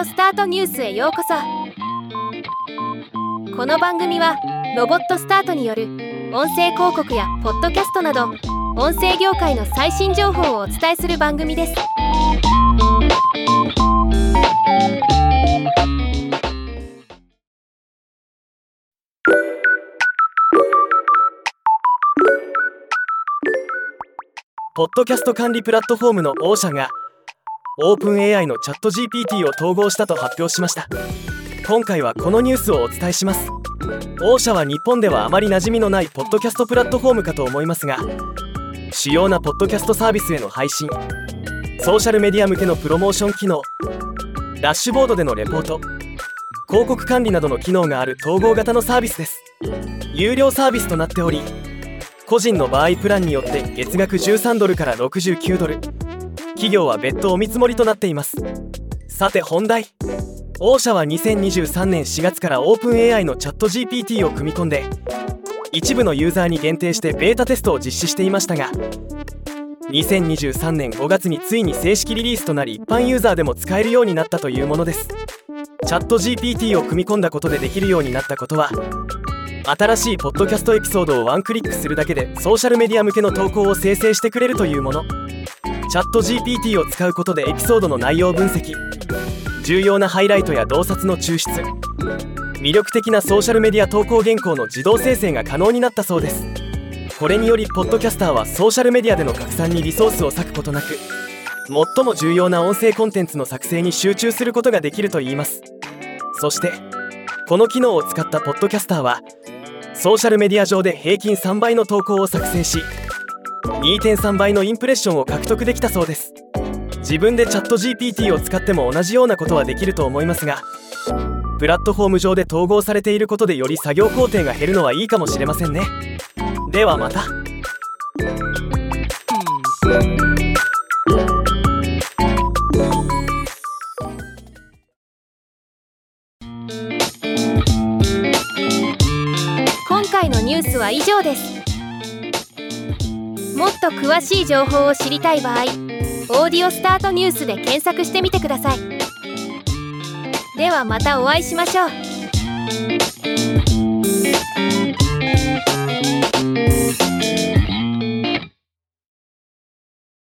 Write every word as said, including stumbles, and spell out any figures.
オスタートニュースへようこそ。この番組はロボットスタートによる音声広告やポッドキャストなど音声業界の最新情報をお伝えする番組です。ポッドキャスト管理プラットフォームの Ausha がオープン エーアイ の チャットジーピーティー を統合したと発表しました。今回はこのニュースをお伝えします。 Ausha は日本ではあまり馴染みのないポッドキャストプラットフォームかと思いますが、主要なポッドキャストサービスへの配信、ソーシャルメディア向けのプロモーション機能、ダッシュボードでのレポート、広告管理などの機能がある統合型のサービスです。有料サービスとなっており、個人の場合プランによって月額じゅうさんドルからろくじゅうきゅうドル、企業は別途お見積もりとなっています。さて本題。 Ausha はにせんにじゅうさんねんしがつからオープン エーアイ の チャットジーピーティー を組み込んで一部のユーザーに限定してベータテストを実施していましたが、にせんにじゅうさんねんごがつについに正式リリースとなり、一般ユーザーでも使えるようになったというものです。 チャットジーピーティー を組み込んだことでできるようになったことは、新しいポッドキャストエピソードをワンクリックするだけでソーシャルメディア向けの投稿を生成してくれるというもの。 チャットジーピーティー を使うことでエピソードの内容分析、重要なハイライトや洞察の抽出、魅力的なソーシャルメディア投稿原稿の自動生成が可能になったそうです。これによりポッドキャスターはソーシャルメディアでの拡散にリソースを割くことなく、最も重要な音声コンテンツの作成に集中することができるといいます。そしてこの機能を使ったポッドキャスターはソーシャルメディア上で平均さんばいの投稿を作成し、 にてんさんばいのインプレッションを獲得できたそうです。自分で チャットジーピーティー を使っても同じようなことはできると思いますが、プラットフォーム上で統合されていることでより作業工程が減るのはいいかもしれませんね。ではまた。今回のニュースは以上です。もっと詳しい情報を知りたい場合、オーディオスタートニュースで検索してみてください。ではまたお会いしましょう。